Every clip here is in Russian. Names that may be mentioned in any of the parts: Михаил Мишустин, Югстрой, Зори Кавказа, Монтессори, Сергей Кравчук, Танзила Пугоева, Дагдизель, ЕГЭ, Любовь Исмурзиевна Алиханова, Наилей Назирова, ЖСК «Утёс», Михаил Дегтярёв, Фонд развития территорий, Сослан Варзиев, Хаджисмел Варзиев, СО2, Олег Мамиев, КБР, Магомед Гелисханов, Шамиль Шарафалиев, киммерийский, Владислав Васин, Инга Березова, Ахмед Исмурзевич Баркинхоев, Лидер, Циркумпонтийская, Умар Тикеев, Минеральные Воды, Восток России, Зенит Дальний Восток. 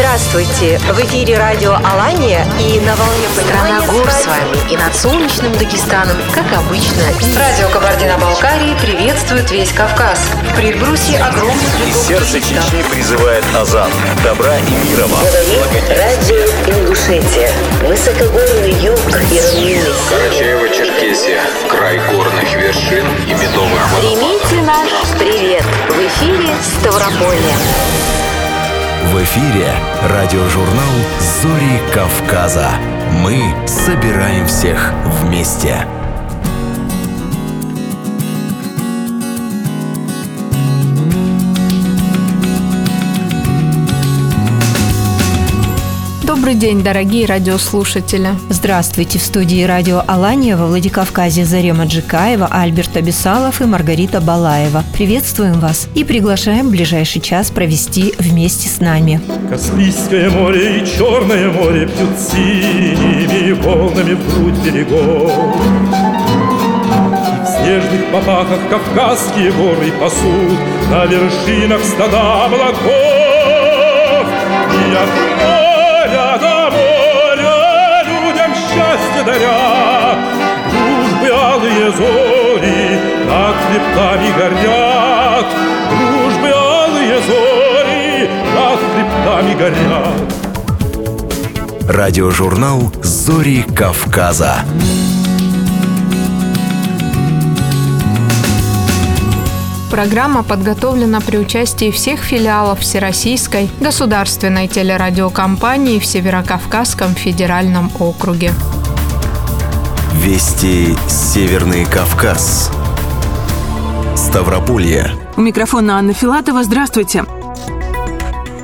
Здравствуйте! В эфире радио Алания и на волне «Страна гор» с вами и над солнечным Дагестаном, как обычно. Радио Кабардино-Балкарии приветствует весь Кавказ. В Прибрусе огромный приток. Из сердца Чечни призывает Азан. Добра и мира вам. Радио Ингушетия. Высокогорный юг и равнины. Карачаево-Черкесия. Край горных вершин и медовых водопадов. Примите наш привет. В эфире Ставрополье. В эфире радиожурнал «Зори Кавказа». Мы собираем всех вместе. Добрый день, дорогие радиослушатели! Здравствуйте! В студии радио Алания во Владикавказе Зарема Джикаева, Альберта Бесалов и Маргарита Балаева. Приветствуем вас и приглашаем в ближайший час провести вместе с нами. Каспийское море и Черное море пьют синими волнами в грудь берегов. В снежных попахах кавказские горы пасут на вершинах стада облаков. Даря дружбы алые зори, над хребтами горят. Дружбы алые зори, над хребтами горят. Радиожурнал «Зори Кавказа». Программа подготовлена при участии всех филиалов Всероссийской государственной телерадиокомпании в Северокавказском федеральном округе. Вести Северный Кавказ. Ставрополье. У микрофона Анна Филатова. Здравствуйте.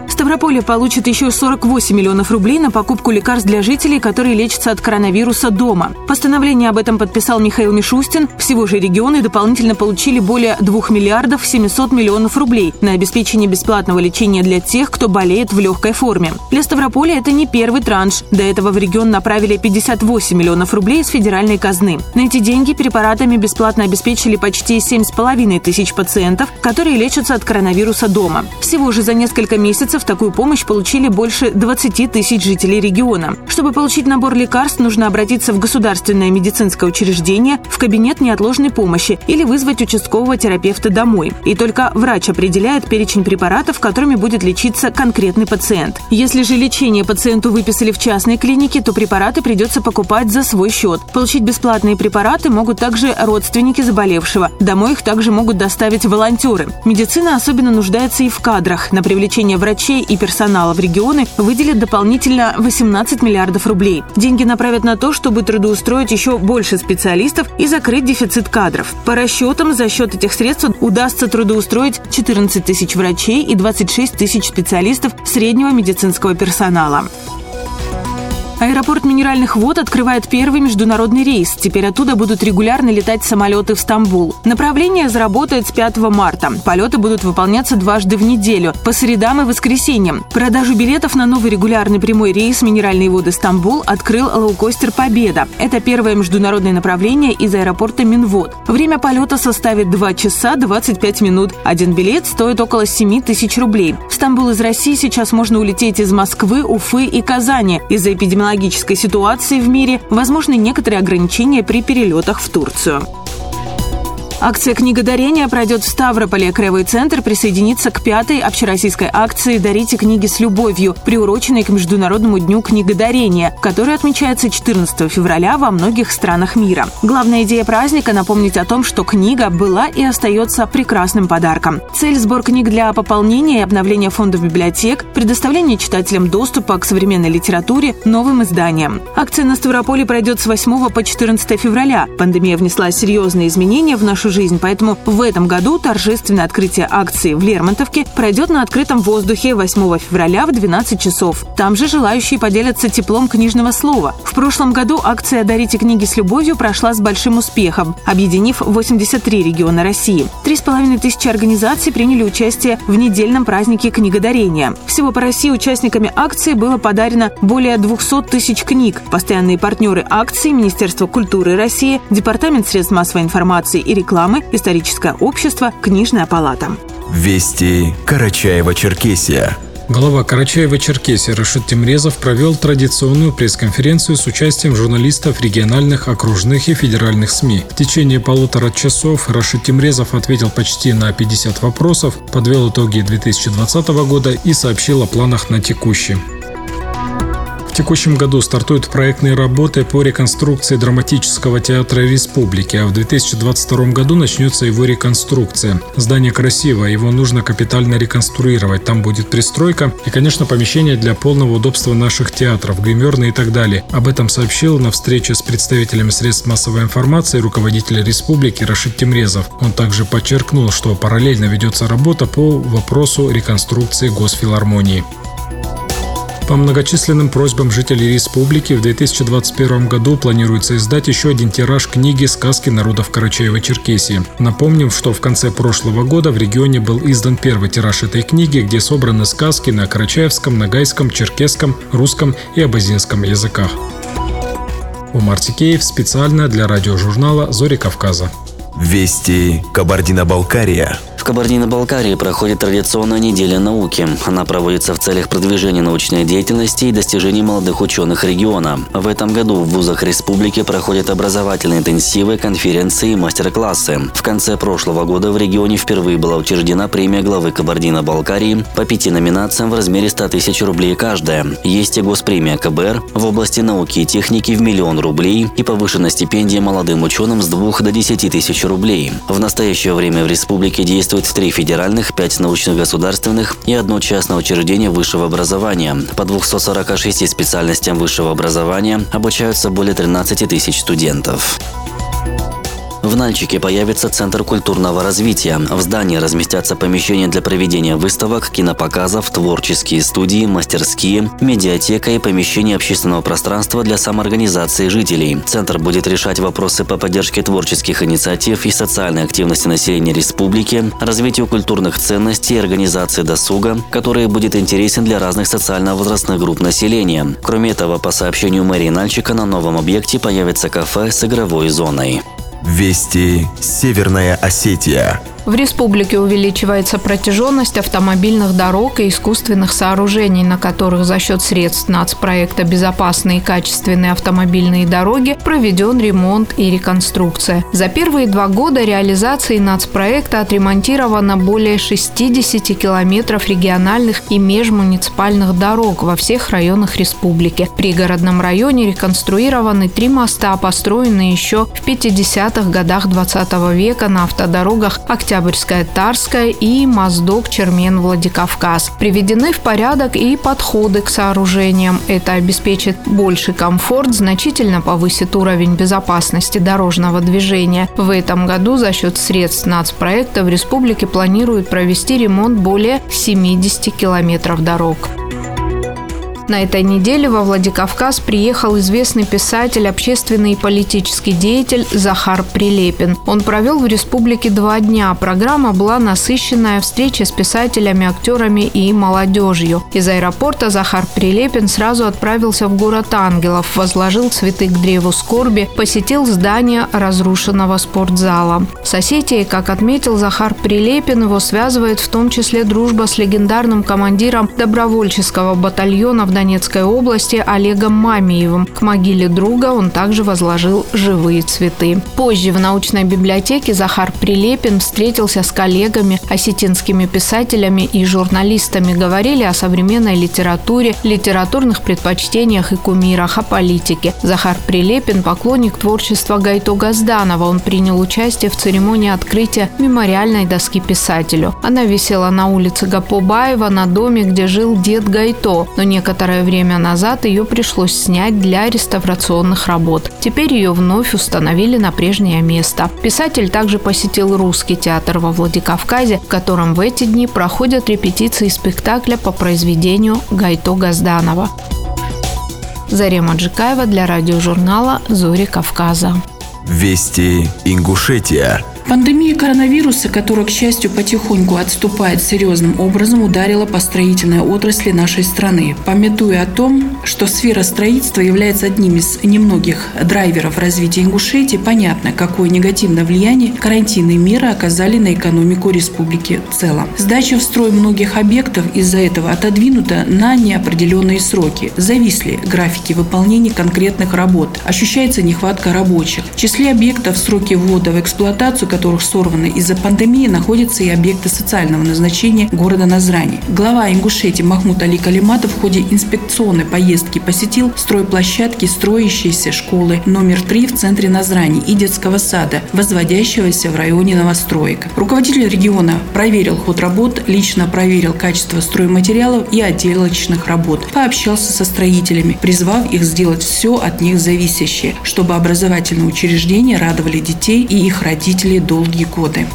Ставрополье получит еще 48 миллионов рублей на покупку лекарств для жителей, которые лечатся от коронавируса дома. Постановление об этом подписал Михаил Мишустин. Всего же регионы дополнительно получили более 2 миллиардов 700 миллионов рублей на обеспечение бесплатного лечения для тех, кто болеет в легкой форме. Для Ставрополя это не первый транш. До этого в регион направили 58 миллионов рублей из федеральной казны. На эти деньги препаратами бесплатно обеспечили почти 7,5 тысяч пациентов, которые лечатся от коронавируса дома. Всего же за несколько месяцев такую помощь получили больше 20 тысяч жителей региона. Чтобы получить набор лекарств, нужно обратиться в государственное медицинское учреждение, в кабинет неотложной помощи или вызвать участкового терапевта домой. И только врач определяет перечень препаратов, которыми будет лечиться конкретный пациент. Если же лечение пациенту выписали в частной клинике, то препараты придется покупать за свой счет. Получить бесплатные препараты могут также родственники заболевшего. Домой их также могут доставить волонтеры. Медицина особенно нуждается и в кадрах. На привлечение врачей и персонала в регионы выделят дополнительно 18 миллиардов рублей. Деньги направят на то, чтобы трудоустроить еще больше специалистов и закрыть дефицит кадров. По расчетам, за счет этих средств удастся трудоустроить 14 тысяч врачей и 26 тысяч специалистов среднего медицинского персонала. Аэропорт Минеральных Вод открывает первый международный рейс. Теперь оттуда будут регулярно летать самолеты в Стамбул. Направление заработает с 5 марта. Полеты будут выполняться дважды в неделю, по средам и воскресеньям. Продажу билетов на новый регулярный прямой рейс «Минеральные воды Стамбул» открыл лоукостер «Победа». Это первое международное направление из аэропорта Минвод. Время полета составит 2 часа 25 минут. Один билет стоит около 7 тысяч рублей. В Стамбул из России сейчас можно улететь из Москвы, Уфы и Казани. Из-за эпидемиологии ситуации в мире возможны некоторые ограничения при перелетах в Турцию. Акция «Книга дарения» пройдет в Ставрополе. Краевой центр присоединится к 5-й общероссийской акции «Дарите книги с любовью», приуроченной к Международному дню книгодарения, который отмечается 14 февраля во многих странах мира. Главная идея праздника – напомнить о том, что книга была и остается прекрасным подарком. Цель – сбор книг для пополнения и обновления фондов библиотек, предоставление читателям доступа к современной литературе, новым изданиям. Акция на Ставрополе пройдет с 8 по 14 февраля. Пандемия внесла серьезные изменения в нашу жизнь. Поэтому в этом году торжественное открытие акции в Лермонтовке пройдет на открытом воздухе 8 февраля в 12 часов. Там же желающие поделятся теплом книжного слова. В прошлом году акция «Дарите книги с любовью» прошла с большим успехом, объединив 83 региона России. 3,5 тысячи организаций приняли участие в недельном празднике книгодарения. Всего по России участниками акции было подарено более 200 тысяч книг. Постоянные партнеры акции – Министерство культуры России, Департамент средств массовой информации и рекламы, Историческое общество, Книжная палата. Вести Карачаева-Черкесия. Глава Карачаева-Черкесии Рашид Темрезов провел традиционную пресс-конференцию с участием журналистов региональных, окружных и федеральных СМИ. В течение 1,5 часа Рашид Темрезов ответил почти на 50 вопросов, подвел итоги 2020 года и сообщил о планах на текущий. В текущем году стартуют проектные работы по реконструкции драматического театра республики, а в 2022 году начнется его реконструкция. Здание красивое, его нужно капитально реконструировать, там будет пристройка и, конечно, помещение для полного удобства наших театров, гримерные и так далее. Об этом сообщил на встрече с представителями средств массовой информации руководитель республики Рашид Темрезов. Он также подчеркнул, что параллельно ведется работа по вопросу реконструкции Госфилармонии. По многочисленным просьбам жителей республики в 2021 году планируется издать еще один тираж книги «Сказки народов Карачаева-Черкесии». Напомним, что в конце прошлого года в регионе был издан первый тираж этой книги, где собраны сказки на карачаевском, ногайском, черкесском, русском и абазинском языках. Умар Тикеев специально для радиожурнала «Зори Кавказа». Вести Кабардино-Балкария. В Кабардино-Балкарии проходит традиционная неделя науки. Она проводится в целях продвижения научной деятельности и достижений молодых ученых региона. В этом году в вузах республики проходят образовательные интенсивы, конференции и мастер-классы. В конце прошлого года в регионе впервые была учреждена премия главы Кабардино-Балкарии по 5 номинациям в размере 100 тысяч рублей каждая. Есть и госпремия КБР в области науки и техники в 1 000 000 рублей и повышенная стипендия молодым ученым с 2 до 10 тысяч рублей. В настоящее время в республике действует 3 федеральных, 5 научно-государственных и 1 частное учреждение высшего образования. По 246 специальностям высшего образования обучаются более 13 тысяч студентов. В Нальчике появится Центр культурного развития. В здании разместятся помещения для проведения выставок, кинопоказов, творческие студии, мастерские, медиатека и помещения общественного пространства для самоорганизации жителей. Центр будет решать вопросы по поддержке творческих инициатив и социальной активности населения республики, развитию культурных ценностей и организации досуга, который будет интересен для разных социально-возрастных групп населения. Кроме этого, по сообщению мэрии Нальчика, на новом объекте появится кафе с игровой зоной. Вести Северная Осетия. В республике увеличивается протяженность автомобильных дорог и искусственных сооружений, на которых за счет средств нацпроекта «Безопасные и качественные автомобильные дороги» проведен ремонт и реконструкция. За первые 2 года реализации нацпроекта отремонтировано более 60 километров региональных и межмуниципальных дорог во всех районах республики. В пригородном районе реконструированы 3 моста, построенные еще в 50-х годах 20 века на автодорогах Октябрьская, Тарская и Моздок-Чермен-Владикавказ. Приведены в порядок и подходы к сооружениям. Это обеспечит больший комфорт, значительно повысит уровень безопасности дорожного движения. В этом году за счет средств нацпроекта в республике планируют провести ремонт более 70 километров дорог. На этой неделе во Владикавказ приехал известный писатель, общественный и политический деятель Захар Прилепин. Он провел в республике 2 дня. Программа была насыщенная: встреча с писателями, актерами и молодежью. Из аэропорта Захар Прилепин сразу отправился в город Ангелов, возложил цветы к древу скорби, посетил здание разрушенного спортзала. С Осетией, как отметил Захар Прилепин, его связывает в том числе дружба с легендарным командиром добровольческого батальона в Донецкой области Олегом Мамиевым. К могиле друга он также возложил живые цветы. Позже в научной библиотеке Захар Прилепин встретился с коллегами, осетинскими писателями и журналистами. Говорили о современной литературе, литературных предпочтениях и кумирах, о политике. Захар Прилепин – поклонник творчества Гайто Газданова. Он принял участие в церемонии открытия мемориальной доски писателю. Она висела на улице Гапобаева, на доме, где жил дед Гайто, но некоторое время назад ее пришлось снять для реставрационных работ. Теперь ее вновь установили на прежнее место. Писатель также посетил Русский театр во Владикавказе, в котором в эти дни проходят репетиции спектакля по произведению Гайто Газданова. Зарема Джикаева для радиожурнала «Зори Кавказа». Вести Ингушетия. Пандемия коронавируса, которая, к счастью, потихоньку отступает, серьезным образом ударила по строительной отрасли нашей страны. Памятуя о том, что сфера строительства является одним из немногих драйверов развития Ингушетии, понятно, какое негативное влияние карантинные меры оказали на экономику республики в целом. Сдача в строй многих объектов из-за этого отодвинута на неопределенные сроки. Зависли графики выполнения конкретных работ. Ощущается нехватка рабочих. В числе объектов, сроки ввода в эксплуатацию которых сорваны из-за пандемии, находятся и объекты социального назначения города Назрани. Глава Ингушетии Махмуд-Али Калиматов в ходе инспекционной поездки посетил стройплощадки строящейся школы номер 3 в центре Назрани и детского сада, возводящегося в районе новостроек. Руководитель региона проверил ход работ, лично проверил качество стройматериалов и отделочных работ, пообщался со строителями, призвав их сделать все от них зависящее, чтобы образовательные учреждения радовали детей и их родителей долгие годы.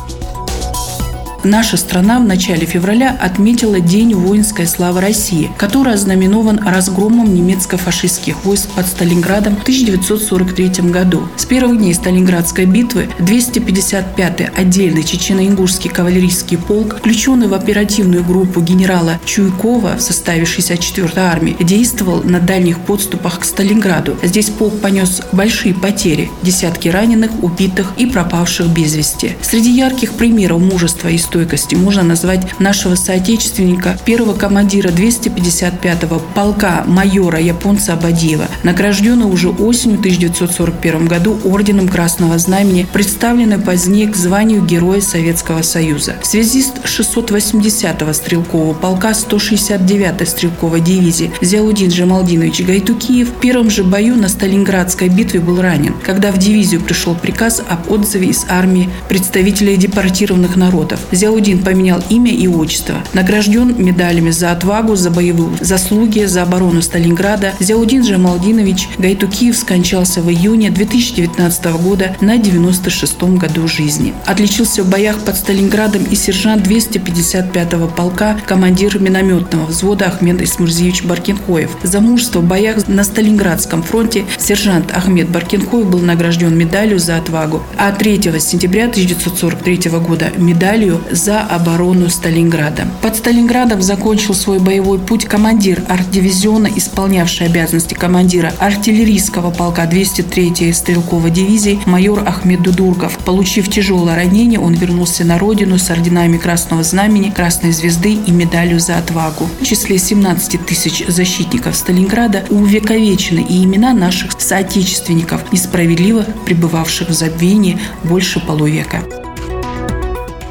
Наша страна в начале февраля отметила День воинской славы России, который ознаменован разгромом немецко-фашистских войск под Сталинградом в 1943 году. С первых дней Сталинградской битвы 255-й отдельный чечено-ингушский кавалерийский полк, включенный в оперативную группу генерала Чуйкова в составе 64-й армии, действовал на дальних подступах к Сталинграду. Здесь полк понес большие потери, десятки раненых, убитых и пропавших без вести. Среди ярких примеров мужества и стойкости можно назвать нашего соотечественника, первого командира 255-го полка майора японца Абадиева, награжденного уже осенью 1941 году орденом Красного Знамени, представленный позднее к званию Героя Советского Союза. Связист 680-го стрелкового полка 169-й стрелковой дивизии Зяудин Жамалдинович Гайтукиев в первом же бою на Сталинградской битве был ранен, когда в дивизию пришел приказ об отзыве из армии представителей депортированных народов. Зяудин поменял имя и отчество. Награжден медалями за отвагу, за боевые заслуги, за оборону Сталинграда, Зяудин Жамалдинович Гайтукиев скончался в июне 2019 года на 96-м году жизни. Отличился в боях под Сталинградом и сержант 255-го полка, командир минометного взвода Ахмед Исмурзевич Баркинхоев. За мужество в боях на Сталинградском фронте сержант Ахмед Баркинхоев был награжден медалью за отвагу, а 3 сентября 1943 года медалью за оборону Сталинграда. Под Сталинградом закончил свой боевой путь командир арт-дивизиона, исполнявший обязанности командира артиллерийского полка 203-й стрелковой дивизии майор Ахмед Дудургов. Получив тяжелое ранение, он вернулся на родину с орденами Красного Знамени, Красной Звезды и медалью за отвагу. В числе 17 тысяч защитников Сталинграда увековечены и имена наших соотечественников, несправедливо пребывавших в забвении больше полувека.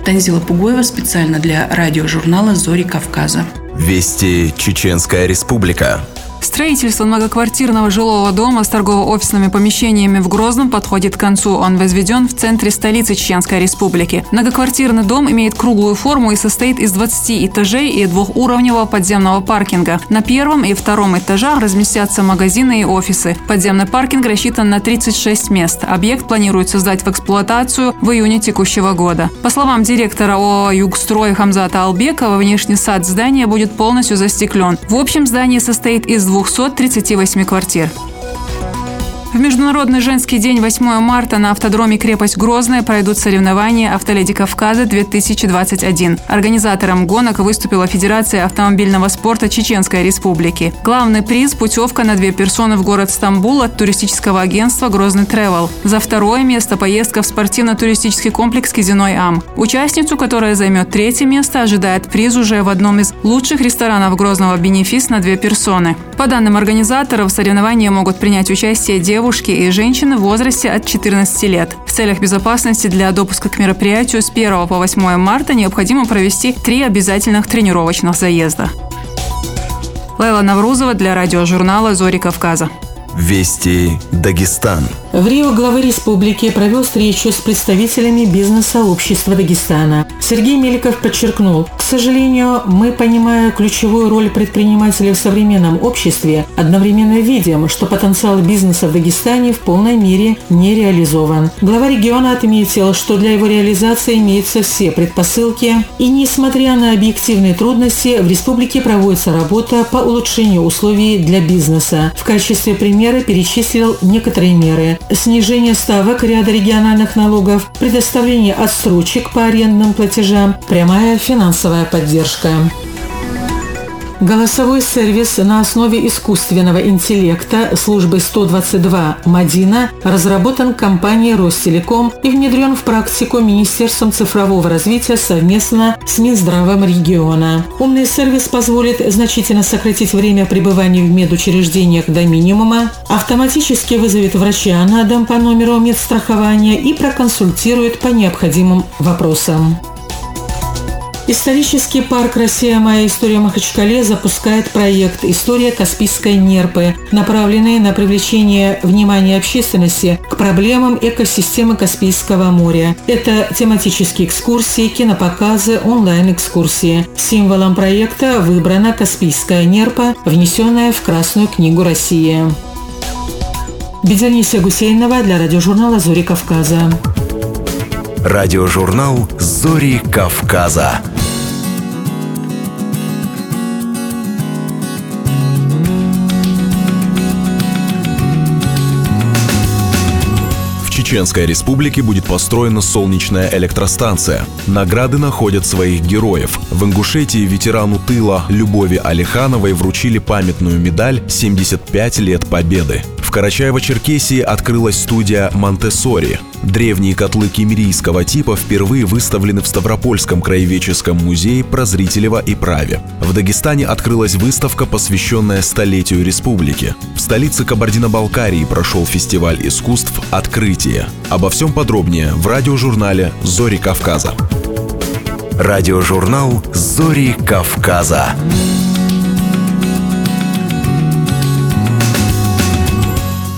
Танзила Пугоева специально для радиожурнала «Зори Кавказа». Вести Чеченская Республика. Строительство многоквартирного жилого дома с торгово-офисными помещениями в Грозном подходит к концу. Он возведен в центре столицы Чеченской Республики. Многоквартирный дом имеет круглую форму и состоит из 20 этажей и двухуровневого подземного паркинга. На первом и втором этажах разместятся магазины и офисы. Подземный паркинг рассчитан на 36 мест. Объект планируется сдать в эксплуатацию в июне текущего года. По словам директора ООО «Югстрой» Хамзата Албекова, внешний сад здания будет полностью застеклен. В общем, здание состоит из 238 квартир. В Международный женский день 8 марта на автодроме «Крепость Грозная» пройдут соревнования «Автоледи Кавказа-2021». Организатором гонок выступила Федерация автомобильного спорта Чеченской Республики. Главный приз – путевка на 2 персоны в город Стамбул от туристического агентства «Грозный Тревел». За второе место – поездка в спортивно-туристический комплекс «Кизиной Ам». Участницу, которая займет 3-е место, ожидает приз уже в одном из лучших ресторанов Грозного «Бенефис» на 2 персоны. По данным организаторов, соревнования могут принять участие девушки и женщины в возрасте от 14 лет. В целях безопасности для допуска к мероприятию с 1 по 8 марта необходимо провести 3 обязательных тренировочных заезда. Лайла Наврузова для радиожурнала «Зори Кавказа». Вести Дагестан. В Рио главы республики провел встречу с представителями бизнес-сообщества Дагестана. Сергей Меликов подчеркнул: к сожалению, мы, понимая ключевую роль предпринимателей в современном обществе, одновременно видим, что потенциал бизнеса в Дагестане в полной мере не реализован. Глава региона отметил, что для его реализации имеются все предпосылки, и несмотря на объективные трудности, в республике проводится работа по улучшению условий для бизнеса. В качестве примера перечислил некоторые меры, снижение ставок ряда региональных налогов, предоставление отсрочек по арендным платежам, прямая финансовая поддержка. Голосовой сервис на основе искусственного интеллекта службы 122 «Мадина» разработан компанией «Ростелеком» и внедрен в практику Министерством цифрового развития совместно с Минздравом региона. Умный сервис позволит значительно сократить время пребывания в медучреждениях до минимума, автоматически вызовет врача на дом по номеру медстрахования и проконсультирует по необходимым вопросам. Исторический парк «Россия. Моя история» в Махачкале запускает проект «История Каспийской нерпы», направленный на привлечение внимания общественности к проблемам экосистемы Каспийского моря. Это тематические экскурсии, кинопоказы, онлайн-экскурсии. Символом проекта выбрана Каспийская нерпа, внесенная в Красную книгу России. Бедянися Гусейнова для радиожурнала «Зори Кавказа». Радиожурнал «Зори Кавказа». В Чеченской Республике будет построена солнечная электростанция. Награды находят своих героев. В Ингушетии ветерану тыла Любови Алихановой вручили памятную медаль «75 лет Победы». В Карачаево-Черкесии открылась студия «Монтессори». Древние котлы кемерийского типа впервые выставлены в Ставропольском краеведческом музее Прозрителева и Праве. В Дагестане открылась выставка, посвященная столетию республики. В столице Кабардино-Балкарии прошел фестиваль искусств «Открытие». Обо всем подробнее в радиожурнале «Зори Кавказа». Радиожурнал «Зори Кавказа».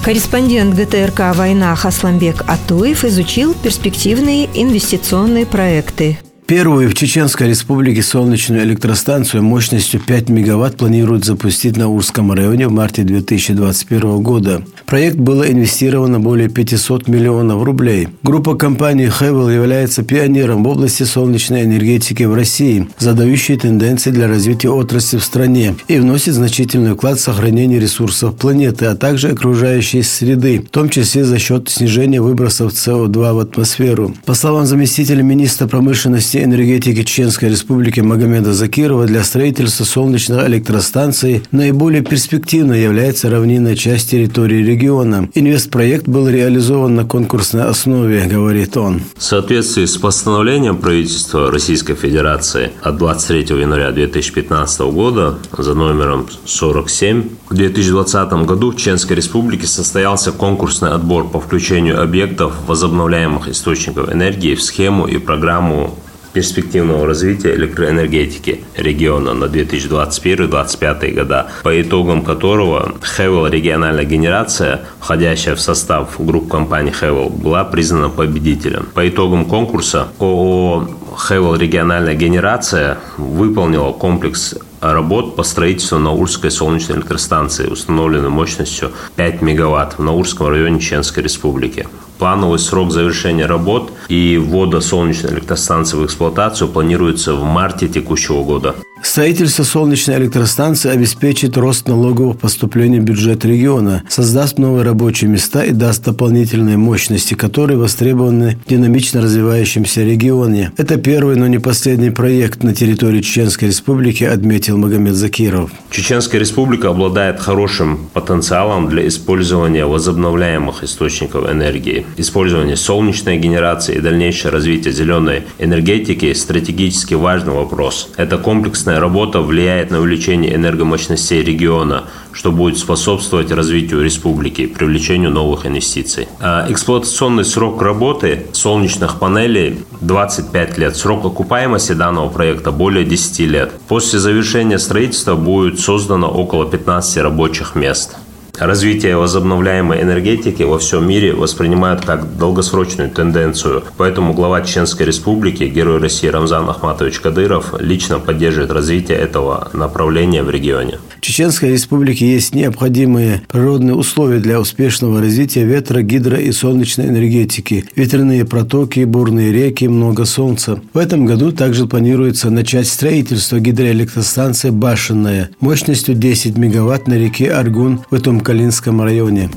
Корреспондент ГТРК «Война» Асланбек Атуев изучил перспективные инвестиционные проекты. Первую в Чеченской Республике солнечную электростанцию мощностью 5 мегаватт планируют запустить на Урском районе в марте 2021 года. В проект было инвестировано более 500 миллионов рублей. Группа компаний «Хэвел» является пионером в области солнечной энергетики в России, задающей тенденции для развития отрасли в стране и вносит значительный вклад в сохранение ресурсов планеты, а также окружающей среды, в том числе за счет снижения выбросов СО2 в атмосферу. По словам заместителя министра промышленности энергетики Чеченской Республики Магомеда Закирова, для строительства солнечных электростанций наиболее перспективной является равнинная часть территории региона. Инвестпроект был реализован на конкурсной основе, говорит он. В соответствии с постановлением правительства Российской Федерации от 23 января 2015 года за номером 47, в 2020 году в Чеченской Республике состоялся конкурсный отбор по включению объектов возобновляемых источников энергии в схему и программу перспективного развития электроэнергетики региона на 2021-2025 года, по итогам которого «Хэвел региональная генерация», входящая в состав групп компаний «Хэвел», была признана победителем. По итогам конкурса ООО «Хэвел региональная генерация» выполнила комплекс работ по строительству Наурской солнечной электростанции, установленной мощностью 5 мегаватт в Наурском районе Чеченской Республики. Плановый срок завершения работ и ввода солнечной электростанции в эксплуатацию планируется в марте текущего года. Строительство солнечной электростанции обеспечит рост налоговых поступлений в бюджет региона, создаст новые рабочие места и даст дополнительные мощности, которые востребованы в динамично развивающемся регионе. Это первый, но не последний проект на территории Чеченской Республики, отметил Магомед Закиров. Чеченская Республика обладает хорошим потенциалом для использования возобновляемых источников энергии. Использование солнечной генерации и дальнейшее развитие зеленой энергетики – стратегически важный вопрос. Это комплексная работа влияет на увеличение энергомощностей региона, что будет способствовать развитию республики, привлечению новых инвестиций. Эксплуатационный срок работы солнечных панелей 25 лет. Срок окупаемости данного проекта более 10 лет. После завершения строительства будет создано около 15 рабочих мест. Развитие возобновляемой энергетики во всем мире воспринимают как долгосрочную тенденцию, поэтому глава Чеченской Республики, Герой России Рамзан Ахматович Кадыров лично поддерживает развитие этого направления в регионе. В Чеченской Республике есть необходимые природные условия для успешного развития ветра, гидро- и солнечной энергетики, ветряные протоки, бурные реки, много солнца. В этом году также планируется начать строительство гидроэлектростанции «Башенная» мощностью 10 мегаватт на реке Аргун в Тумкалинском районе.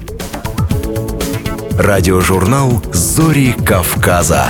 Радиожурнал «Зори Кавказа».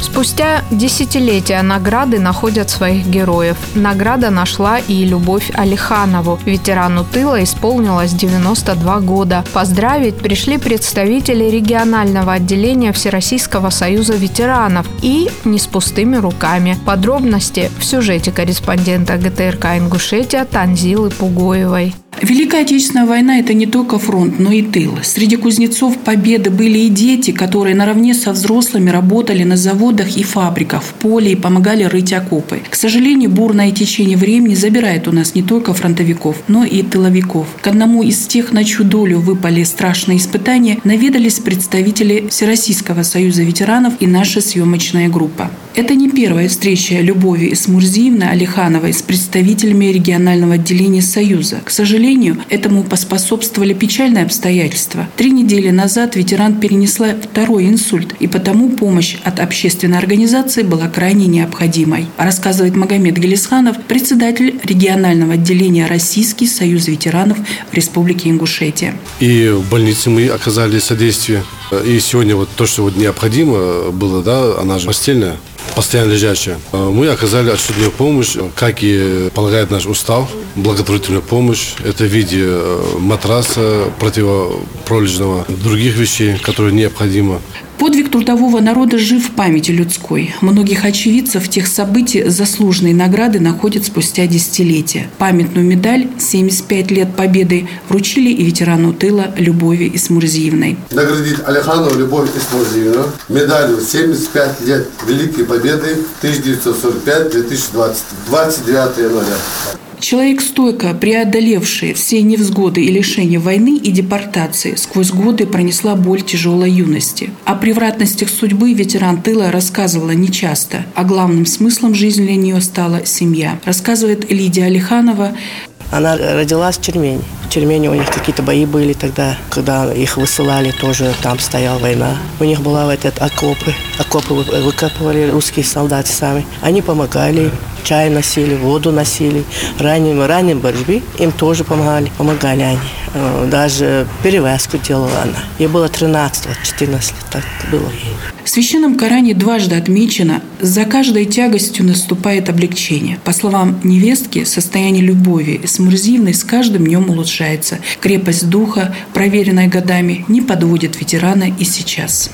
Спустя десятилетия награды находят своих героев. Награда нашла и Любовь Алиханову. Ветерану тыла исполнилось 92 года. Поздравить пришли представители регионального отделения Всероссийского союза ветеранов. И не с пустыми руками. Подробности в сюжете корреспондента ГТРК Ингушетия Танзилы Пугоевой. Великая Отечественная война – это не только фронт, но и тыл. Среди кузнецов победы были и дети, которые наравне со взрослыми работали на заводах и фабриках, в поле и помогали рыть окопы. К сожалению, бурное течение времени забирает у нас не только фронтовиков, но и тыловиков. К одному из тех, на чью долю выпали страшные испытания, наведались представители Всероссийского союза ветеранов и наша съемочная группа. Это не первая встреча Любови Исмурзиевны Алихановой с представителями регионального отделения Союза. К сожалению, этому поспособствовали печальные обстоятельства. 3 недели назад ветеран перенесла 2-й инсульт, и потому помощь от общественной организации была крайне необходимой. Рассказывает Магомед Гелисханов, председатель регионального отделения Российский союз ветеранов в Республике Ингушетия. И в больнице мы оказали содействие. И сегодня вот то, что вот необходимо было, да, она же постельная, постоянно лежащая. Мы оказали отсудную помощь, как и полагает наш устав, благотворительную помощь. Это в виде матраса противопролежного, других вещей, которые необходимы. Подвиг трудового народа жив в памяти людской. Многих очевидцев тех событий заслуженные награды находят спустя десятилетия. Памятную медаль «75 лет победы» вручили и ветерану тыла Любови Исмурзиевной. Наградить Алиханову Любовь Исмурзиевну медалью «75 лет Великой Победы 1945-2020» 29.00. Человек, стойко преодолевший все невзгоды и лишения войны и депортации, сквозь годы пронесла боль тяжелой юности. О превратностях судьбы ветеран тыла рассказывала нечасто, а главным смыслом жизни для нее стала семья, рассказывает Лидия Алиханова. Она родилась в Чермени. В Чермени у них какие-то бои были тогда, когда их высылали, тоже там стояла война. У них была вот эта окопы. Окопы выкапывали русские солдаты сами. Они помогали, чай носили, воду носили. Ранним борьбе им тоже помогали они. Даже перевязку делала она. Ей было 13-14 лет, так было. В Священном Коране дважды отмечено: «За каждой тягостью наступает облегчение». По словам невестки, состояние Любови Исмурзиевной с каждым днем улучшается. Крепость духа, проверенная годами, не подводит ветерана и сейчас.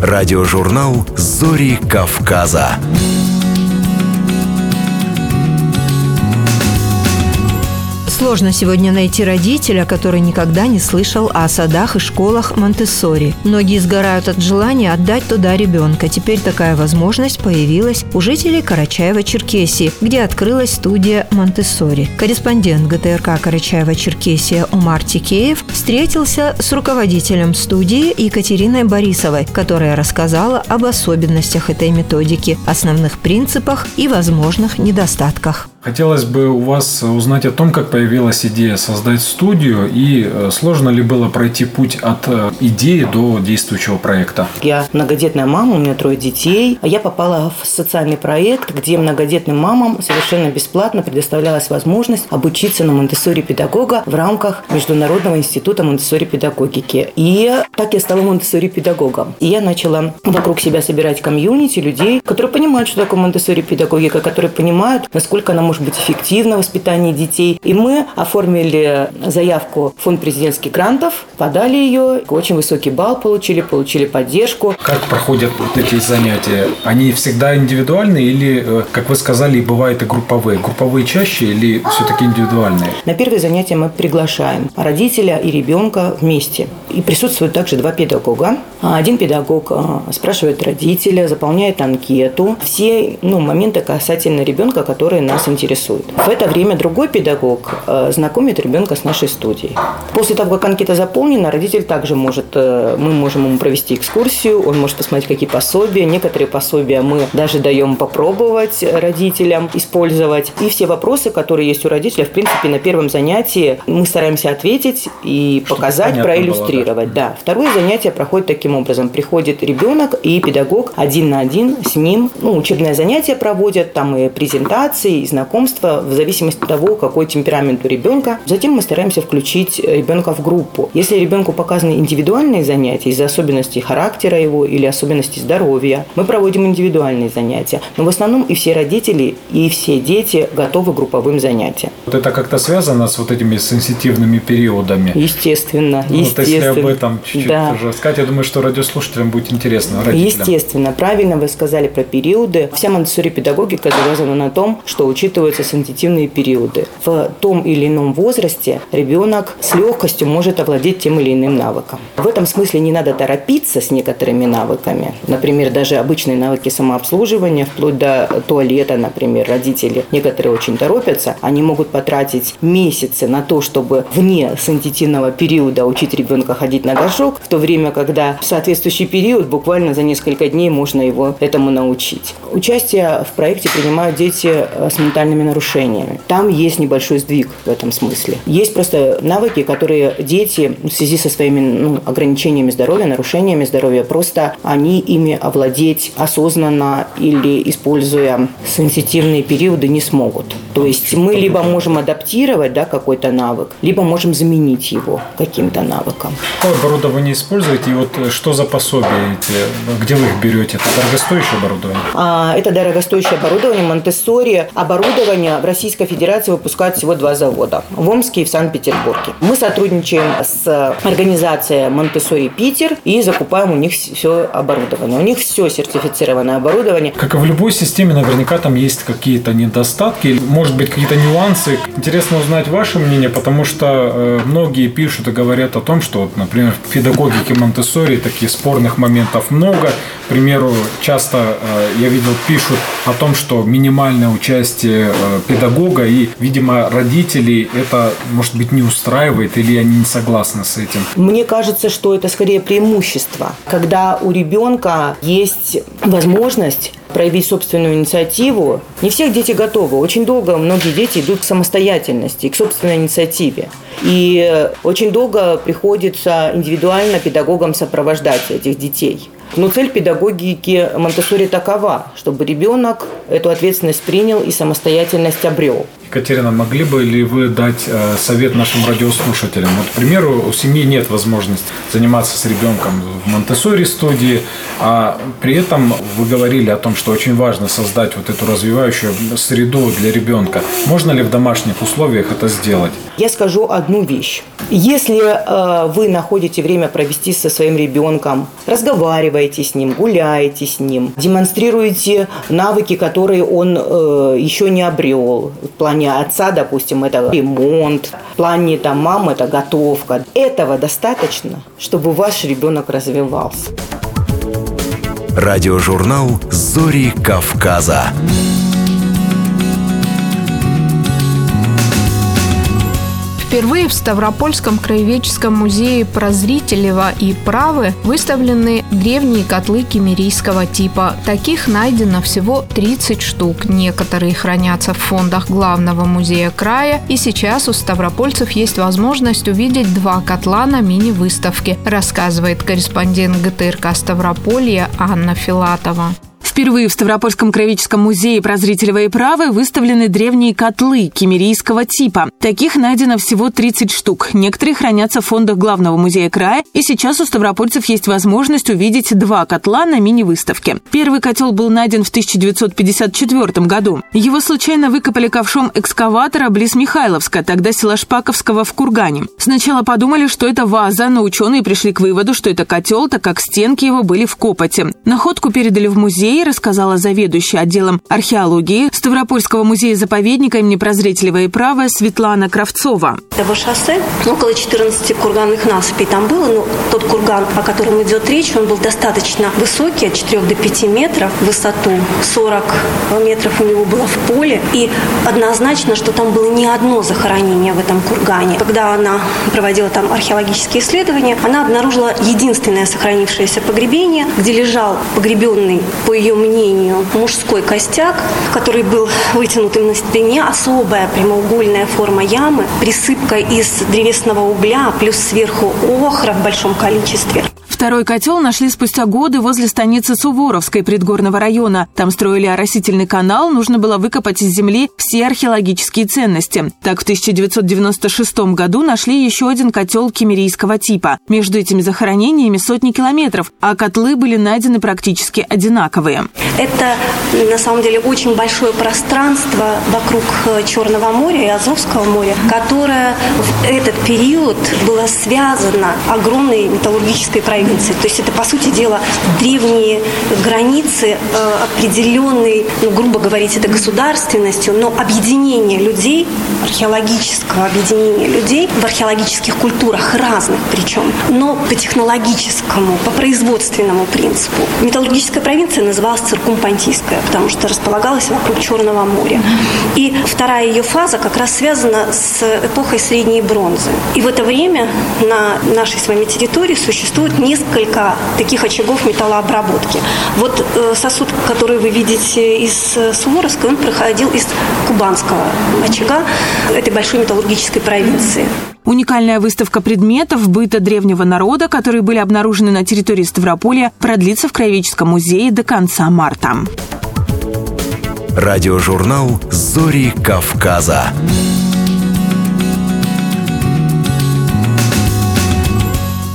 Радиожурнал «Зори Кавказа». Сложно сегодня найти родителя, который никогда не слышал о садах и школах Монтессори. Многие сгорают от желания отдать туда ребенка. Теперь такая возможность появилась у жителей Карачаева-Черкесии, где открылась студия Монтессори. Корреспондент ГТРК Карачаева-Черкесия Умар Тикеев встретился с руководителем студии Екатериной Борисовой, которая рассказала об особенностях этой методики, основных принципах и возможных недостатках. Хотелось бы у вас узнать о том, как появилась идея создать студию, и сложно ли было пройти путь от идеи до действующего проекта? Я многодетная мама, у меня 3 детей. Я попала в социальный проект, где многодетным мамам совершенно бесплатно предоставлялась возможность обучиться на Монтессори педагога в рамках Международного института Монтессори педагогики. И так я стала Монтессори педагогом. И я начала вокруг себя собирать комьюнити людей, которые понимают, что такое Монтессори педагогика, которые понимают, насколько она может быть эффективна в воспитании детей. И мы оформили заявку в фонд президентских грантов, подали ее, очень высокий балл получили поддержку. Как проходят вот эти занятия? Они всегда индивидуальные или, как вы сказали, бывают и групповые? Групповые чаще или все-таки индивидуальные? На первое занятие мы приглашаем родителя и ребенка вместе. И присутствуют также 2 педагога. Один педагог спрашивает родителя, заполняет анкету. Все моменты касательно ребенка, которые нас интересуют. В это время другой педагог знакомит ребенка с нашей студией. После того, как анкета заполнена, родитель также мы можем ему провести экскурсию, он может посмотреть, какие пособия. Некоторые пособия мы даже даем попробовать родителям использовать. И все вопросы, которые есть у родителя, в принципе, на первом занятии мы стараемся ответить и показать, проиллюстрировать. Было, да. Второе занятие проходит таким образом. Приходит ребенок и педагог 1 на 1 с ним. Учебное занятие проводят, там и презентации, и знакомые знакомства в зависимости от того, какой темперамент у ребенка. Затем мы стараемся включить ребенка в группу. Если ребенку показаны индивидуальные занятия из-за особенностей характера его или особенностей здоровья, мы проводим индивидуальные занятия. Но в основном и все родители, и все дети готовы к групповым занятиям. Вот это как-то связано с вот этими сенситивными периодами? Естественно. Ну, вот если об этом чуть-чуть рассказать, я думаю, что радиослушателям будет интересно. Родителям. Естественно. Правильно вы сказали про периоды. Вся монтессори педагогика завязана на том, что учитываются сенситивные периоды. В том или ином возрасте ребенок с легкостью может овладеть тем или иным навыком. В этом смысле не надо торопиться с некоторыми навыками. Например, даже обычные навыки самообслуживания, вплоть до туалета, например, родители. Некоторые очень торопятся. Они могут потратить месяцы на то, чтобы вне сенситивного периода учить ребенка ходить на горшок, в то время, когда в соответствующий период буквально за несколько дней можно его этому научить. Участие в проекте принимают дети с ментальными нарушениями. Там есть небольшой сдвиг в этом смысле. Есть просто навыки, которые дети в связи со своими ограничениями здоровья, нарушениями здоровья, просто они ими овладеть осознанно или используя сенситивные периоды не смогут. То есть мы либо можем адаптировать какой-то навык, либо можем заменить его каким-то навыком. Какое оборудование используете? И вот что за пособие? Где вы их берете? Это дорогостоящее оборудование? Это дорогостоящее оборудование. Монтессори оборудование в Российской Федерации выпускают всего 2 завода. В Омске и в Санкт-Петербурге. Мы сотрудничаем с организацией Монтессори Питер и закупаем у них все оборудование. У них все сертифицированное оборудование. Как и в любой системе, наверняка там есть какие-то недостатки, может быть, какие-то нюансы. Интересно узнать ваше мнение, потому что многие пишут и говорят о том, что, например, в педагогике Монтессори таких спорных моментов много. К примеру, часто, я видел, пишут о том, что минимальное участие педагога и, видимо, родителей это, может быть, не устраивает или они не согласны с этим. Мне кажется, что это скорее преимущество, когда у ребенка есть возможность проявить собственную инициативу. Не всех дети готовы. Очень долго многие дети идут к самостоятельности, к собственной инициативе. И очень долго приходится индивидуально педагогам сопровождать этих детей. Но цель педагогики Монтессори такова, чтобы ребенок эту ответственность принял и самостоятельность обрел. Екатерина, могли бы ли вы дать совет нашим радиослушателям? Вот, к примеру, у семьи нет возможности заниматься с ребенком в Монтессори студии, а при этом вы говорили о том, что очень важно создать вот эту развивающую среду для ребенка. Можно ли в домашних условиях это сделать? Я скажу одну вещь. Если вы находите время провести со своим ребенком, разговариваете с ним, гуляете с ним, демонстрируете навыки, которые он еще не обрел. В плане отца, допустим, это ремонт, в плане мам это готовка. Этого достаточно, чтобы ваш ребенок развивался. Радиожурнал «Зори Кавказа». Впервые в Ставропольском краеведческом музее Прозрителева и Правы выставлены древние котлы киммерийского типа. Таких найдено всего 30 штук. Некоторые хранятся в фондах главного музея края. И сейчас у ставропольцев есть возможность увидеть 2 котла на мини-выставке, рассказывает корреспондент ГТРК Ставрополья Анна Филатова. Впервые в Ставропольском краеведческом музее Прозрителева и Правы выставлены древние котлы киммерийского типа. Таких найдено всего 30 штук. Некоторые хранятся в фондах главного музея края. И сейчас у ставропольцев есть возможность увидеть 2 котла на мини-выставке. Первый котел был найден в 1954 году. Его случайно выкопали ковшом экскаватора близ Михайловска, тогда села Шпаковского в Кургане. Сначала подумали, что это ваза, но ученые пришли к выводу, что это котел, так как стенки его были в копоте. Находку передали в музей, рассказала заведующая отделом археологии Ставропольского музея-заповедника имени Прозрителева и Права Светлана Кравцова. По шоссе около 14 курганных насыпей там было, но тот курган, о котором идет речь, он был достаточно высокий, от 4 до 5 метров в высоту, 40 метров у него было в поле, и однозначно, что там было не одно захоронение в этом кургане. Когда она проводила там археологические исследования, она обнаружила единственное сохранившееся погребение, где лежал погребенный, по ее мнению, мужской костяк, который был вытянутым на спине, особая прямоугольная форма ямы, присыпка из древесного угля, плюс сверху охра в большом количестве. В Второй котел нашли спустя годы возле станицы Суворовской предгорного района. Там строили оросительный канал, нужно было выкопать из земли все археологические ценности. Так, в 1996 году нашли еще один котел кемерийского типа. Между этими захоронениями сотни километров, а котлы были найдены практически одинаковые. Это, на самом деле, очень большое пространство вокруг Черного моря и Азовского моря, которое в этот период было связано огромной металлургической провинцией. То есть это, по сути дела, древние границы определенной, грубо говорить, это государственностью, но объединение людей, археологического объединения людей в археологических культурах разных причем, но по технологическому, по производственному принципу. Металлургическая провинция называлась Циркумпонтийская, потому что располагалась вокруг Черного моря. И вторая ее фаза как раз связана с эпохой Средней Бронзы. И в это время на нашей с вами территории существует несколько таких очагов металлообработки. Вот сосуд, который вы видите из Суворовска, он проходил из Кубанского очага этой большой металлургической провинции. Уникальная выставка предметов быта древнего народа, которые были обнаружены на территории Ставрополья, продлится в Краеведческом музее до конца марта. Радиожурнал «Зори Кавказа».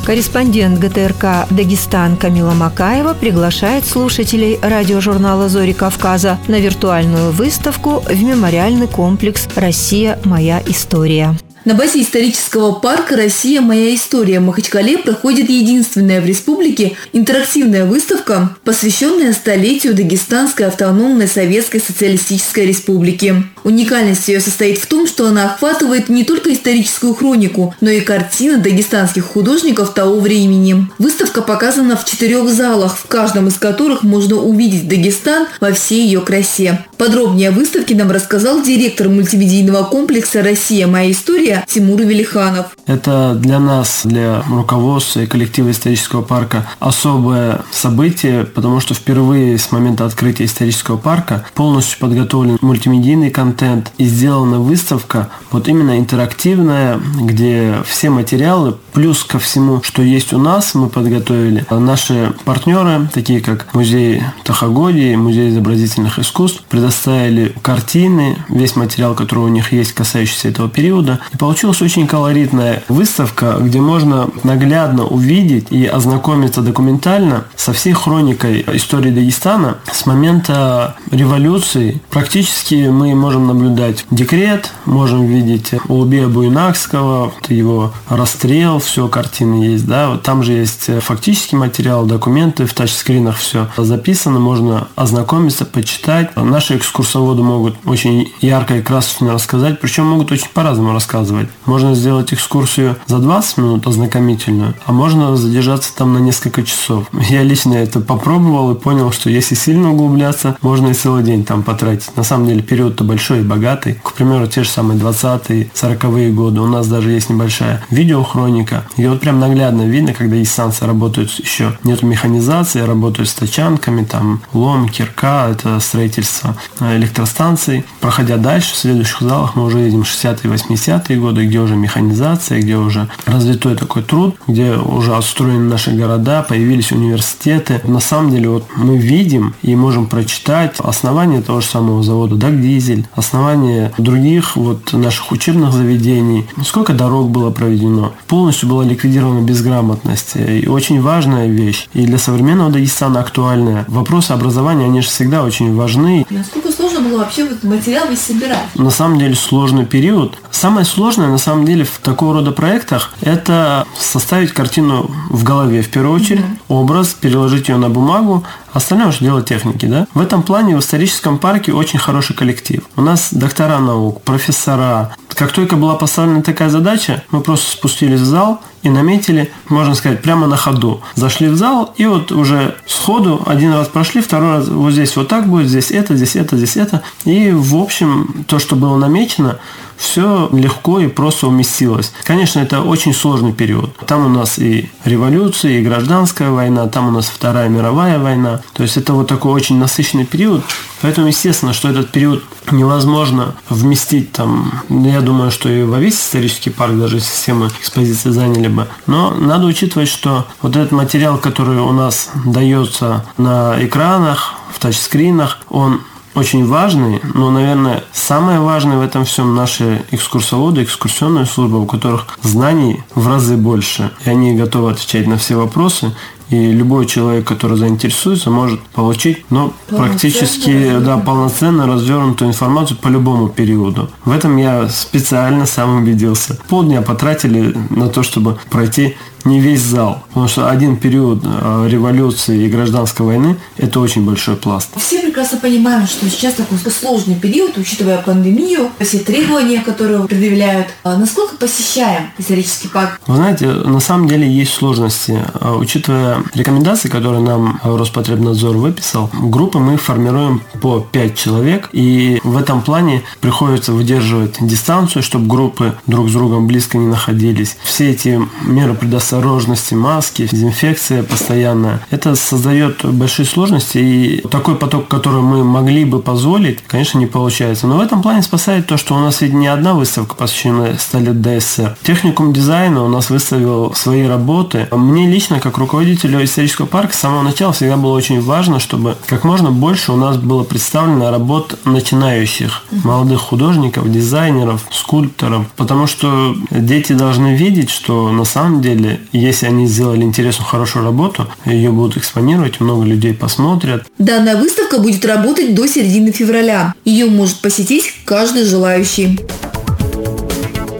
Корреспондент ГТРК «Дагестан» Камила Макаева приглашает слушателей радиожурнала «Зори Кавказа» на виртуальную выставку в мемориальный комплекс «Россия. Моя история». На базе исторического парка «Россия. Моя история» в Махачкале проходит единственная в республике интерактивная выставка, посвященная столетию Дагестанской автономной Советской Социалистической Республики. Уникальность ее состоит в том, что она охватывает не только историческую хронику, но и картины дагестанских художников того времени. Выставка показана в 4 залах, в каждом из которых можно увидеть Дагестан во всей ее красе. Подробнее о выставке нам рассказал директор мультимедийного комплекса «Россия. Моя история» Тимур Велиханов. Это для нас, для руководства и коллектива исторического парка, особое событие, потому что впервые с момента открытия исторического парка полностью подготовлен мультимедийный контент и сделана выставка вот именно интерактивная, где все материалы, плюс ко всему, что есть у нас, мы подготовили. Наши партнеры, такие как музей Тахагоди, музей изобразительных искусств, предоставили картины, весь материал, который у них есть, касающийся этого периода. Получилась очень колоритная выставка, где можно наглядно увидеть и ознакомиться документально со всей хроникой истории Дагестана с момента революции. Практически мы можем наблюдать декрет, можем видеть Улубея Буйнакского, его расстрел, все, картины есть. Да? Вот там же есть фактический материал, документы, в тачскринах все записано, можно ознакомиться, почитать. Наши экскурсоводы могут очень ярко и красочно рассказать, причем могут очень по-разному рассказывать. Можно сделать экскурсию за 20 минут ознакомительную, а можно задержаться там на несколько часов. Я лично это попробовал и понял, что если сильно углубляться, можно и целый день там потратить. На самом деле период-то большой и богатый. К примеру, те же самые 20-е, 40-е годы. У нас даже есть небольшая видеохроника. И вот прям наглядно видно, когда дагестанцы работают еще. Нет механизации, работают с тачанками, там лом, кирка, это строительство электростанций. Проходя дальше, в следующих залах мы уже видим 60-е, 80-е годы, где уже механизация, где уже развитой такой труд, где уже отстроены наши города, появились университеты. На самом деле вот мы видим и можем прочитать основания того же самого завода «Дагдизель», основания других вот наших учебных заведений, сколько дорог было проведено. Полностью была ликвидирована безграмотность. И очень важная вещь. И для современного Дагестана актуальная. Вопросы образования, они же всегда очень важны. Насколько сложно было вообще этот материал весь собирать? На самом деле сложный период. Самое сложное, на самом деле, в такого рода проектах это составить картину в голове, в первую очередь, образ, переложить ее на бумагу, остальное уже дело техники, да? В этом плане в историческом парке очень хороший коллектив. У нас доктора наук, профессора. Как только была поставлена такая задача, мы просто спустились в зал и наметили, можно сказать, прямо на ходу. Зашли в зал и вот уже сходу один раз прошли, второй раз вот здесь вот так будет, здесь это, здесь это, здесь это. И в общем, то, что было намечено, все легко и просто уместилось. Конечно, это очень сложный период. Там у нас и революция, и гражданская война, там у нас Вторая мировая война. То есть это вот такой очень насыщенный период. Поэтому, естественно, что этот период невозможно вместить там, я думаю, что и во весь исторический парк даже системы экспозиции заняли бы. Но надо учитывать, что вот этот материал, который у нас дается на экранах, в тачскринах, он очень важный, но, наверное, самое важное в этом всем наши экскурсоводы, экскурсионные службы, у которых знаний в разы больше. И они готовы отвечать на все вопросы. И любой человек, который заинтересуется, может получить, но практически полноценно развернутую информацию по любому периоду. В этом я специально сам убедился. Полдня потратили на то, чтобы пройти не весь зал, потому что один период революции и гражданской войны – это очень большой пласт. Все прекрасно понимаем, что сейчас такой сложный период, учитывая пандемию, все требования, которые предъявляют. Насколько посещаем исторический парк? Вы знаете, на самом деле есть сложности. Учитывая рекомендации, которые нам Роспотребнадзор выписал, группы мы формируем по 5 человек, и в этом плане приходится выдерживать дистанцию, чтобы группы друг с другом близко не находились. Все эти меры предоставляют осторожности, маски, дезинфекция постоянная. Это создает большие сложности, и такой поток, который мы могли бы позволить, конечно, не получается. Но в этом плане спасает то, что у нас ведь не одна выставка посвящена 100 лет ДССР. Техникум дизайна у нас выставил свои работы. Мне лично, как руководителю исторического парка, с самого начала всегда было очень важно, чтобы как можно больше у нас было представлено работ начинающих, молодых художников, дизайнеров, скульпторов, потому что дети должны видеть, что на самом деле если они сделали интересную, хорошую работу, ее будут экспонировать, много людей посмотрят. Данная выставка будет работать до середины февраля. Ее может посетить каждый желающий.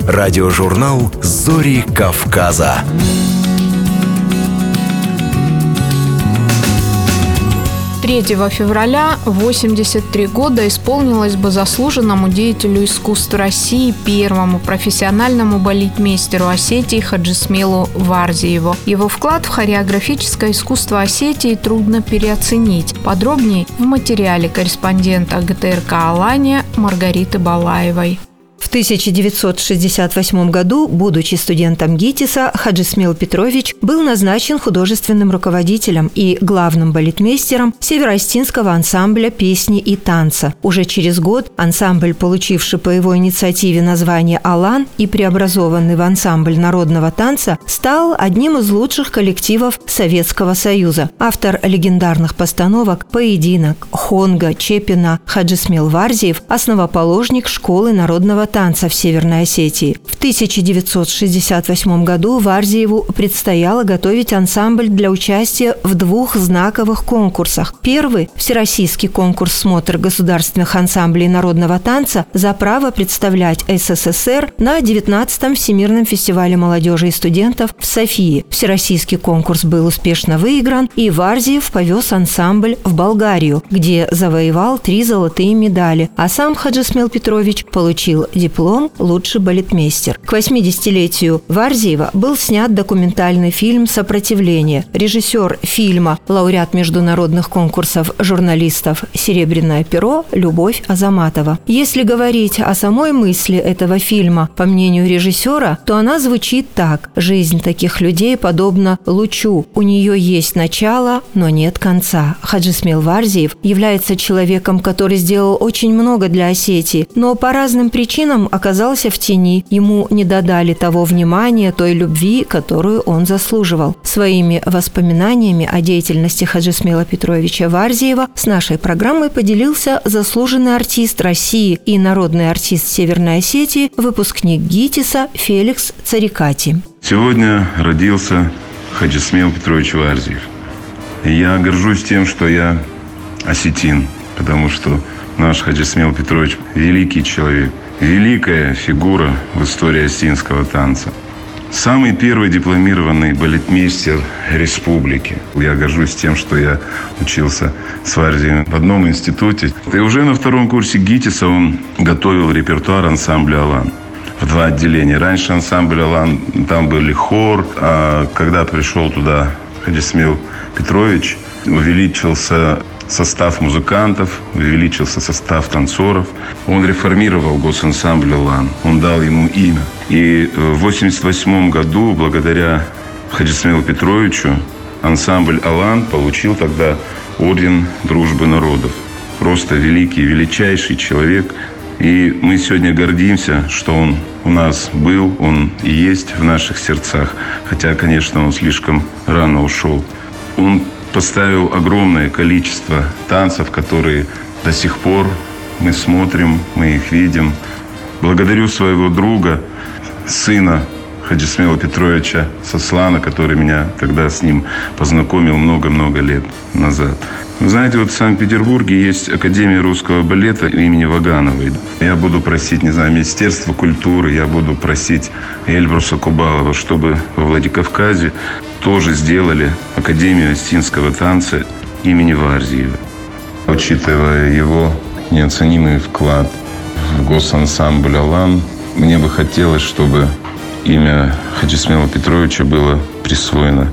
Радиожурнал «Зори Кавказа». Третьего февраля 83 года исполнилось бы заслуженному деятелю искусств России, первому профессиональному балетмейстеру Осетии Хаджисмелу Варзиеву. Его вклад в хореографическое искусство Осетии трудно переоценить. Подробнее в материале корреспондента ГТРК «Алания» Маргариты Балаевой. В 1968 году, будучи студентом ГИТИСа, Хаджисмел Петрович был назначен художественным руководителем и главным балетмейстером Североостинского ансамбля песни и танца. Уже через год ансамбль, получивший по его инициативе название «Алан» и преобразованный в ансамбль народного танца, стал одним из лучших коллективов Советского Союза. Автор легендарных постановок «Поединок», «Хонга», «Чепина» Хаджисмел Варзиев – основоположник школы народного танца в Северной Осетии. В 1968 году Варзиеву предстояло готовить ансамбль для участия в двух знаковых конкурсах. Первый – Всероссийский конкурс «Смотр государственных ансамблей народного танца» за право представлять СССР на 19-м Всемирном фестивале молодежи и студентов в Софии. Всероссийский конкурс был успешно выигран, и Варзиев повез ансамбль в Болгарию, где завоевал 3 золотые медали, а сам Хаджисмел Петрович получил диплом «Лучший балетмейстер». К 80-летию Варзиева был снят документальный фильм «Сопротивление». Режиссер фильма, лауреат международных конкурсов журналистов «Серебряное перо» Любовь Азаматова. Если говорить о самой мысли этого фильма, по мнению режиссера, то она звучит так: «Жизнь таких людей подобна лучу. У нее есть начало, но нет конца». Хаджисмел Варзиев является человеком, который сделал очень много для Осетии, но по разным причинам оказался в тени, ему не додали того внимания, той любви, которую он заслуживал. Своими воспоминаниями о деятельности Хаджисмела Петровича Варзиева с нашей программой поделился заслуженный артист России и народный артист Северной Осетии, выпускник ГИТИСа Феликс Царикати. Сегодня родился Хаджисмел Петрович Варзиев. И я горжусь тем, что я осетин, потому что наш Хаджисмел Петрович – великий человек, великая фигура в истории осетинского танца. Самый первый дипломированный балетмейстер республики. Я горжусь тем, что я учился с Варзиевым в одном институте. И уже на втором курсе ГИТИСа он готовил репертуар ансамбля «Алан» в 2 отделения. Раньше ансамбль «Алан», там были хор, а когда пришел туда Хаджисмел Петрович, увеличился состав музыкантов, увеличился состав танцоров. Он реформировал госансамбль «Алан», он дал ему имя. И в 1988 году, благодаря Хаджисмелу Петровичу, ансамбль «Алан» получил тогда орден Дружбы народов. Просто великий, величайший человек, И мы сегодня гордимся, что он у нас был, он и есть в наших сердцах. Хотя, конечно, он слишком рано ушел. Он поставил огромное количество танцев, которые до сих пор мы смотрим, мы их видим. Благодарю своего друга, сына Хаджисмела Петровича Сослана, который меня тогда с ним познакомил много-много лет назад. Вы знаете, вот в Санкт-Петербурге есть Академия русского балета имени Вагановой. Я буду просить, не знаю, Министерство культуры, я буду просить Эльбруса Кубалова, чтобы во Владикавказе тоже сделали Академию остинского танца имени Варзиева. Учитывая его неоценимый вклад в госансамбль «Алан», мне бы хотелось, чтобы имя Хаджисмела Петровича было присвоено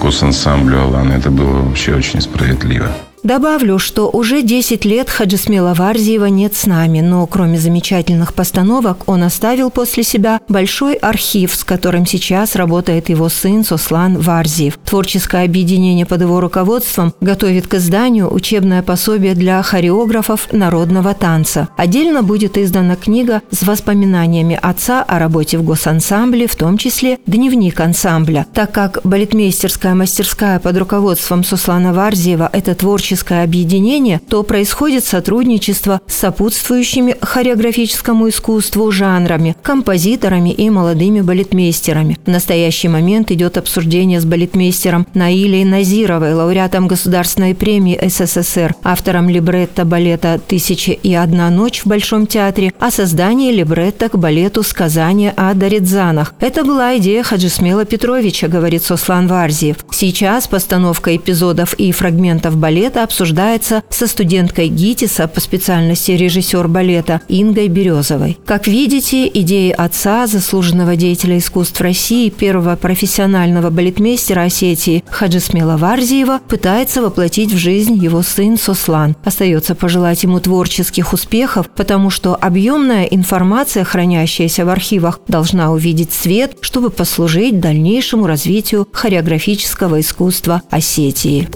госансамблю «Алан». Это было вообще очень справедливо. Добавлю, что уже 10 лет Хаджисмела Варзиева нет с нами, но кроме замечательных постановок он оставил после себя большой архив, с которым сейчас работает его сын Сослан Варзиев. Творческое объединение под его руководством готовит к изданию учебное пособие для хореографов народного танца. Отдельно будет издана книга с воспоминаниями отца о работе в госансамбле, в том числе дневник ансамбля. Так как балетмейстерская мастерская под руководством Сослана Варзиева – это творческое объединение, то происходит сотрудничество с сопутствующими хореографическому искусству жанрами, композиторами и молодыми балетмейстерами. В настоящий момент идет обсуждение с балетмейстером Наилей Назировой, лауреатом Государственной премии СССР, автором либретто балета «Тысяча и одна ночь» в Большом театре, о создании либретто к балету «Сказание о Даридзанах». Это была идея Хаджисмела Петровича, говорит Сослан Варзиев. Сейчас постановка эпизодов и фрагментов балета обсуждается со студенткой ГИТИСа по специальности режиссер балета Ингой Березовой. Как видите, идеи отца, заслуженного деятеля искусств России, первого профессионального балетмейстера Осетии Хаджисмела Варзиева пытается воплотить в жизнь его сын Сослан. Остается пожелать ему творческих успехов, потому что объемная информация, хранящаяся в архивах, должна увидеть свет, чтобы послужить дальнейшему развитию хореографического искусства Осетии.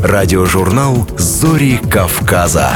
Радиожурнал «Зори Кавказа».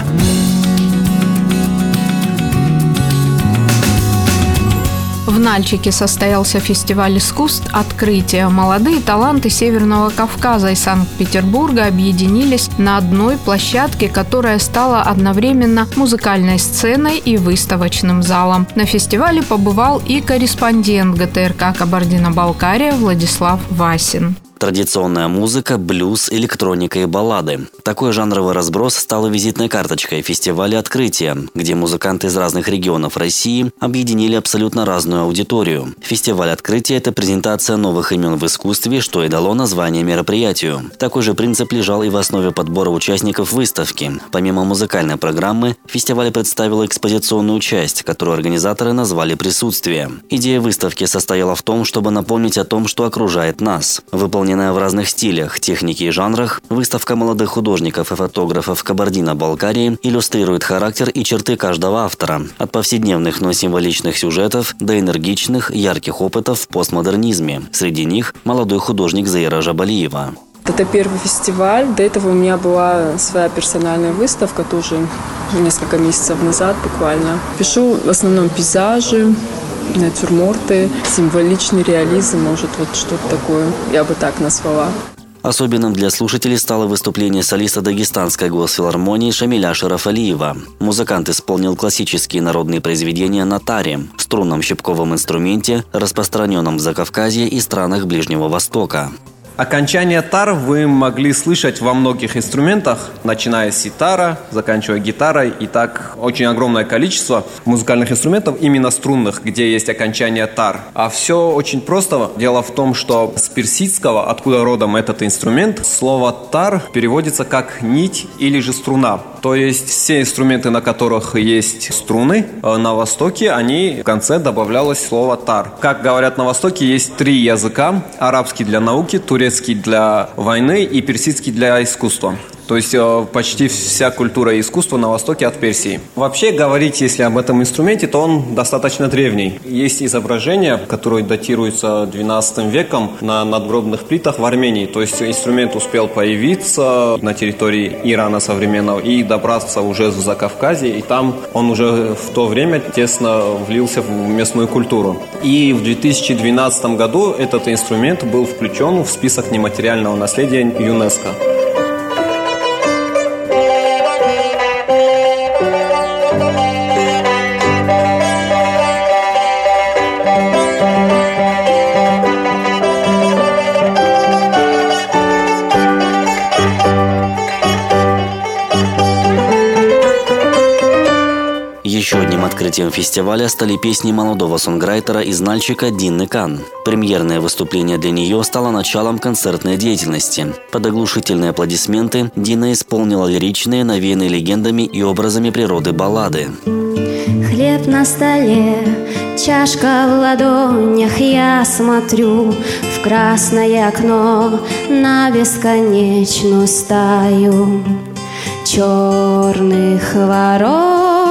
В Нальчике состоялся фестиваль искусств «Открытие». Молодые таланты Северного Кавказа и Санкт-Петербурга объединились на одной площадке, которая стала одновременно музыкальной сценой и выставочным залом. На фестивале побывал и корреспондент ГТРК «Кабардино-Балкария» Владислав Васин. Традиционная музыка, блюз, электроника и баллады. Такой жанровый разброс стал визитной карточкой фестиваля «Открытие», где музыканты из разных регионов России объединили абсолютно разную аудиторию. Фестиваль «Открытие» – это презентация новых имен в искусстве, что и дало название мероприятию. Такой же принцип лежал и в основе подбора участников выставки. Помимо музыкальной программы, фестиваль представил экспозиционную часть, которую организаторы назвали «Присутствие». Идея выставки состояла в том, чтобы напомнить о том, что окружает нас. В разных стилях, технике и жанрах, выставка молодых художников и фотографов Кабардино-Балкарии иллюстрирует характер и черты каждого автора. От повседневных, но символичных сюжетов до энергичных, ярких опытов в постмодернизме. Среди них молодой художник Заира Жабалиева. Это первый фестиваль. До этого у меня была своя персональная выставка, тоже несколько месяцев назад буквально. Пишу в основном пейзажи, натюрморты, символичный реализм, может, вот что-то такое, я бы так назвала. Особенным для слушателей стало выступление солиста Дагестанской госфилармонии Шамиля Шарафалиева. Музыкант исполнил классические народные произведения на таре, струнном щипковом инструменте, распространенном в Закавказье и странах Ближнего Востока. Окончание тар вы могли слышать во многих инструментах, начиная с ситара, заканчивая гитарой. И так очень огромное количество музыкальных инструментов, именно струнных, где есть окончание тар. А все очень просто. Дело в том, что с персидского, откуда родом этот инструмент, слово тар переводится как нить или же струна. То есть все инструменты, на которых есть струны, на Востоке, они в конце добавлялось слово тар. Как говорят на Востоке, есть три языка: арабский для науки, турецкий для войны и персидский для искусства. То есть почти вся культура и искусство на востоке от Персии. Вообще говорить, если об этом инструменте, то он достаточно древний. Есть изображения, которые датируются 12 веком на надгробных плитах в Армении. То есть инструмент успел появиться на территории Ирана современного и добраться уже в Закавказье. И там он уже в то время тесно влился в местную культуру. И в 2012 году этот инструмент был включен в список нематериального наследия ЮНЕСКО. Еще одним открытием фестиваля стали песни молодого сонграйтера и знальщика Динны Кан. Премьерное выступление для нее стало началом концертной деятельности. Под оглушительные аплодисменты Дина исполнила лиричные, навеянные легендами и образами природы баллады. Хлеб на столе, чашка в ладонях, я смотрю в красное окно на бесконечную стаю черных ворон.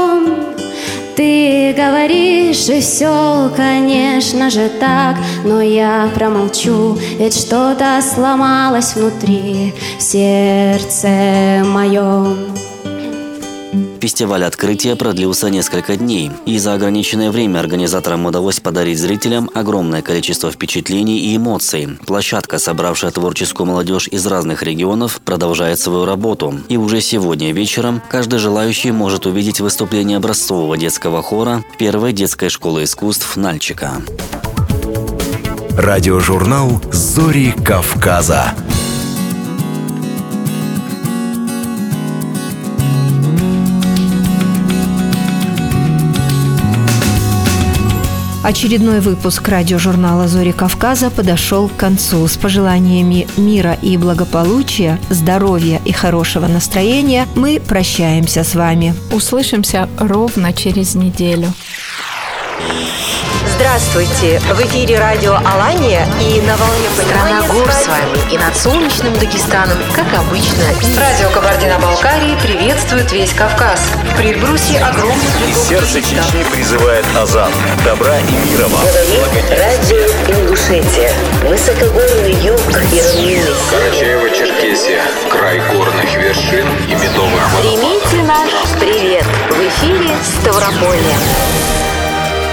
Ты говоришь, и все, конечно же, так, но я промолчу, ведь что-то сломалось внутри, в сердце моем. Фестиваль открытия продлился несколько дней, и за ограниченное время организаторам удалось подарить зрителям огромное количество впечатлений и эмоций. Площадка, собравшая творческую молодежь из разных регионов, продолжает свою работу. И уже сегодня вечером каждый желающий может увидеть выступление образцового детского хора первой детской школы искусств «Нальчика». Радиожурнал «Зори Кавказа». Очередной выпуск радиожурнала «Зори Кавказа» подошел к концу. С пожеланиями мира и благополучия, здоровья и хорошего настроения мы прощаемся с вами. Услышимся ровно через неделю. Здравствуйте! В эфире радио «Алания» и на волне «Страна гор» с вами и над солнечным Дагестаном, как обычно. Радио Кабардино-Балкарии приветствует весь Кавказ. В Прибрусе огромный приток. Из сердца Чечни призывает азан. Добра и мира вам. Радио Ингушетия. Высокогорный юг Ирмения. Карачаево-Черкесия. Край горных вершин и медовых водопадов. Примите наш привет. В эфире Ставрополье.